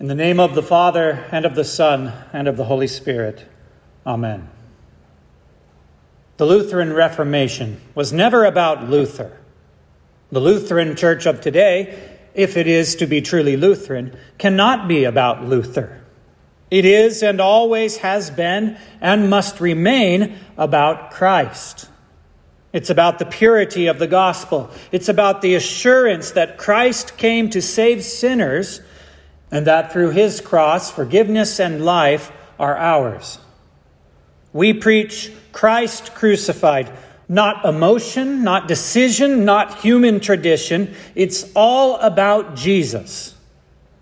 In the name of the Father, and of the Son, and of the Holy Spirit. Amen. The Lutheran Reformation was never about Luther. The Lutheran Church of today, if it is to be truly Lutheran, cannot be about Luther. It is and always has been and must remain about Christ. It's about the purity of the gospel. It's about the assurance that Christ came to save sinners, and that through his cross, forgiveness and life are ours. We preach Christ crucified, not emotion, not decision, not human tradition. It's all about Jesus,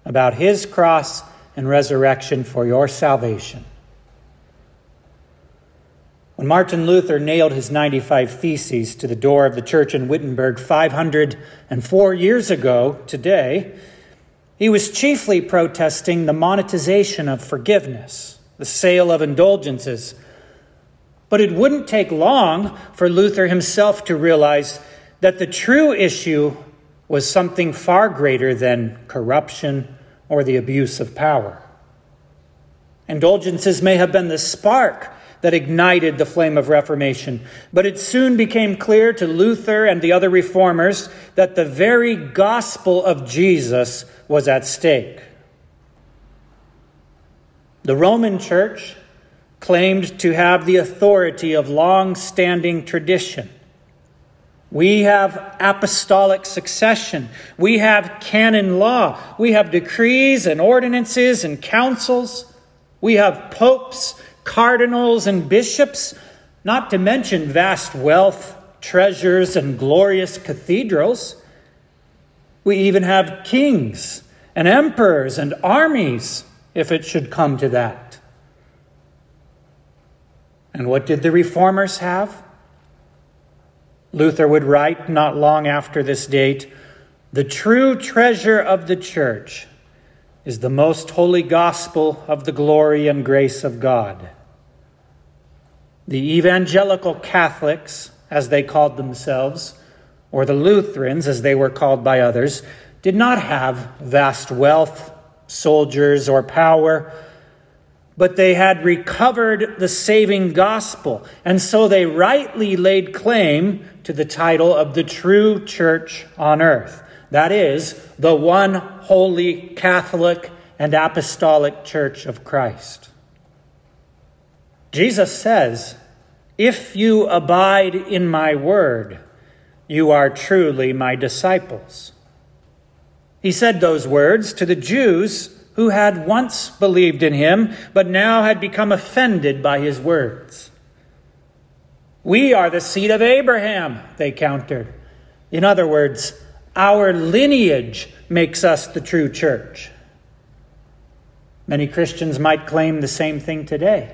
about his cross and resurrection for your salvation. When Martin Luther nailed his 95 Theses to the door of the church in Wittenberg 504 years ago today, he was chiefly protesting the monetization of forgiveness, the sale of indulgences. But it wouldn't take long for Luther himself to realize that the true issue was something far greater than corruption or the abuse of power. Indulgences may have been the spark that ignited the flame of Reformation, but it soon became clear to Luther and the other reformers that the very gospel of Jesus was at stake. The Roman Church claimed to have the authority of long-standing tradition. We have apostolic succession. We have canon law. We have decrees and ordinances and councils. We have popes, cardinals, and bishops, not to mention vast wealth, treasures, and glorious cathedrals. We even have kings and emperors and armies, if it should come to that. And what did the reformers have? Luther would write not long after this date, "The true treasure of the church is the most holy gospel of the glory and grace of God." The evangelical Catholics, as they called themselves, or the Lutherans, as they were called by others, did not have vast wealth, soldiers, or power, but they had recovered the saving gospel, and so they rightly laid claim to the title of the true church on earth. That is, the one holy Catholic and apostolic church of Christ. Jesus says, "If you abide in my word, you are truly my disciples." He said those words to the Jews who had once believed in him, but now had become offended by his words. "We are the seed of Abraham," they countered. In other words, our lineage makes us the true church. Many Christians might claim the same thing today.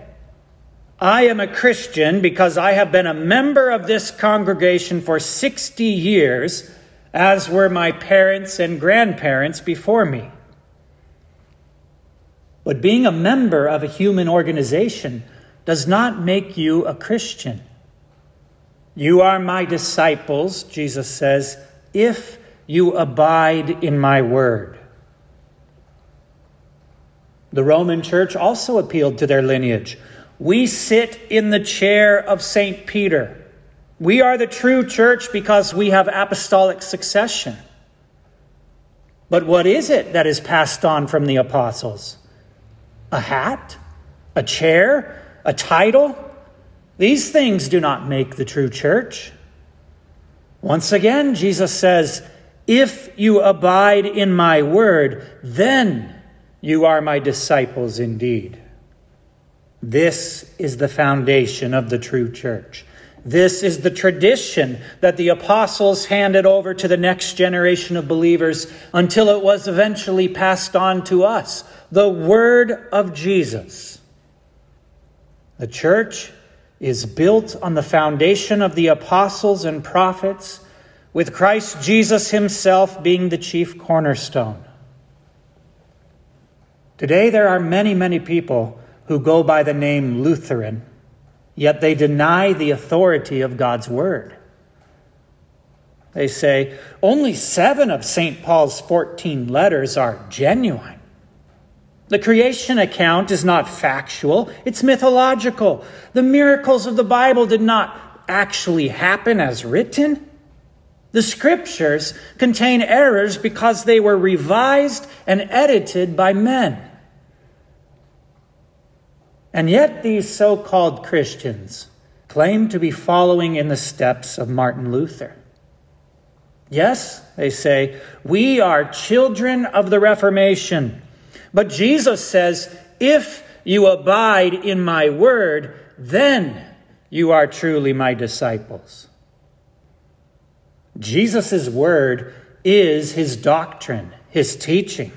I am a Christian because I have been a member of this congregation for 60 years, as were my parents and grandparents before me. But being a member of a human organization does not make you a Christian. "You are my disciples," Jesus says, "if you abide in my word." The Roman Church also appealed to their lineage. "We sit in the chair of St. Peter. We are the true church because we have apostolic succession." But what is it that is passed on from the apostles? A hat? A chair? A title? These things do not make the true church. Once again, Jesus says, "If you abide in my word, then you are my disciples indeed." This is the foundation of the true church. This is the tradition that the apostles handed over to the next generation of believers until it was eventually passed on to us, the word of Jesus. The church is built on the foundation of the apostles and prophets, with Christ Jesus himself being the chief cornerstone. Today there are many people who go by the name Lutheran, yet they deny the authority of God's word. They say, only 7 of St. Paul's 14 letters are genuine. The creation account is not factual, it's mythological. The miracles of the Bible did not actually happen as written. The scriptures contain errors because they were revised and edited by men. And yet these so-called Christians claim to be following in the steps of Martin Luther. Yes, they say, we are children of the Reformation. But Jesus says, if you abide in my word, then you are truly my disciples. Jesus' word is his doctrine, his teaching.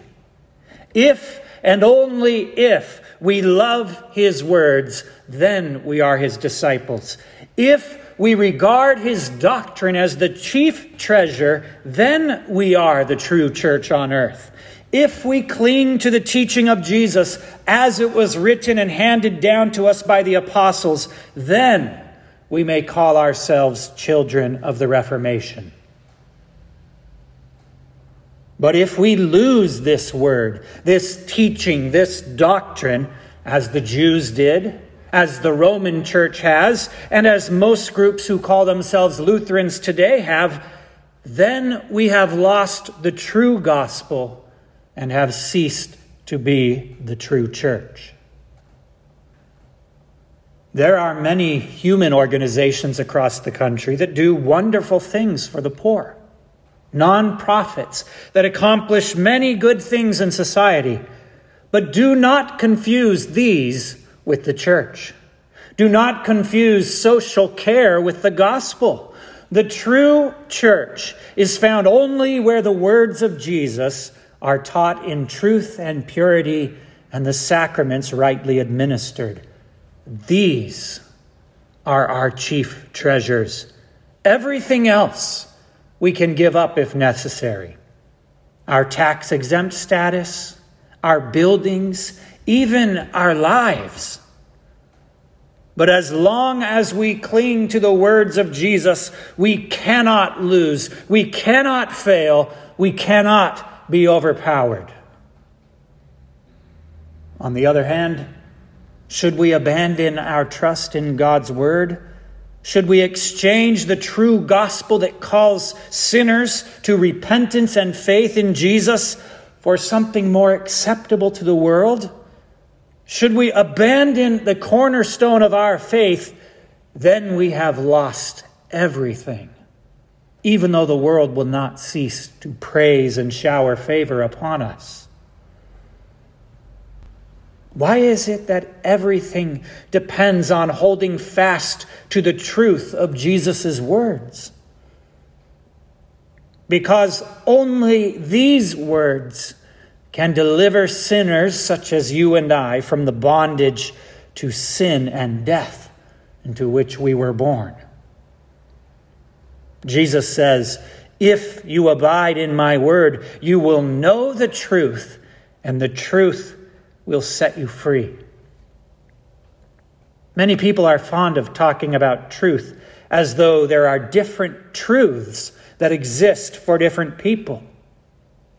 If and only if we love his words, then we are his disciples. If we regard his doctrine as the chief treasure, then we are the true church on earth. If we cling to the teaching of Jesus as it was written and handed down to us by the apostles, then we may call ourselves children of the Reformation. But if we lose this word, this teaching, this doctrine, as the Jews did, as the Roman Church has, and as most groups who call themselves Lutherans today have, then we have lost the true gospel and have ceased to be the true church. There are many human organizations across the country that do wonderful things for the poor, non-profits that accomplish many good things in society, but do not confuse these with the church. Do not confuse social care with the gospel. The true church is found only where the words of Jesus are taught in truth and purity and the sacraments rightly administered. These are our chief treasures. Everything else we can give up if necessary. Our tax-exempt status, our buildings, even our lives. But as long as we cling to the words of Jesus, we cannot lose, we cannot fail, we cannot be overpowered. On the other hand, should we abandon our trust in God's word? Should we exchange the true gospel that calls sinners to repentance and faith in Jesus for something more acceptable to the world? Should we abandon the cornerstone of our faith? Then we have lost everything, even though the world will not cease to praise and shower favor upon us. Why is it that everything depends on holding fast to the truth of Jesus' words? Because only these words can deliver sinners such as you and I from the bondage to sin and death into which we were born. Jesus says, if you abide in my word, you will know the truth, and the truth will set you free. Many people are fond of talking about truth as though there are different truths that exist for different people.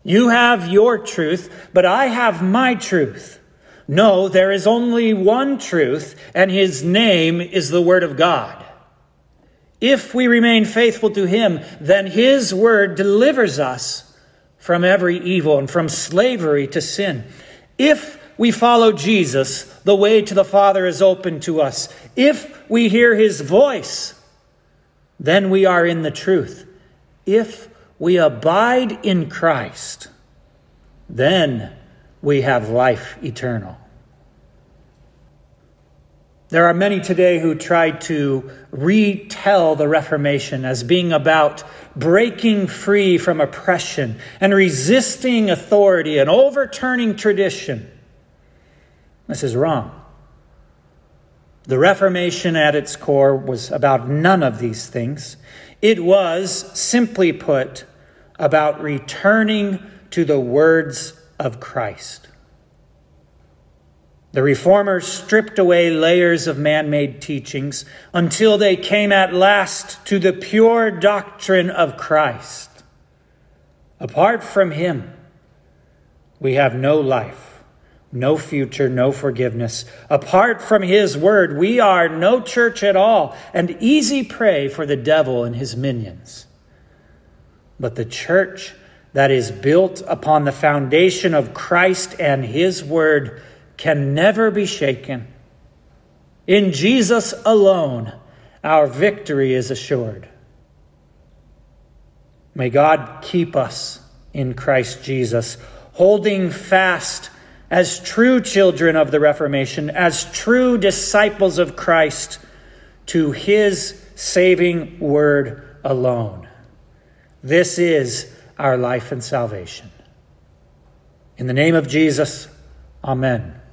You have your truth, but I have my truth. No, there is only one truth, and his name is the Word of God. If we remain faithful to him, then his word delivers us from every evil and from slavery to sin. If we follow Jesus, the way to the Father is open to us. If we hear his voice, then we are in the truth. If we abide in Christ, then we have life eternal. There are many today who try to retell the Reformation as being about breaking free from oppression and resisting authority and overturning tradition. This is wrong. The Reformation at its core was about none of these things. It was, simply put, about returning to the words of Christ. The reformers stripped away layers of man-made teachings until they came at last to the pure doctrine of Christ. Apart from him, we have no life. no future, no forgiveness. Apart from his word, we are no church at all and easy prey for the devil and his minions. But the church that is built upon the foundation of Christ and his word can never be shaken. In Jesus alone, our victory is assured. May God keep us in Christ Jesus, holding fast as true children of the Reformation, as true disciples of Christ, to his saving word alone. This is our life and salvation. In the name of Jesus, amen.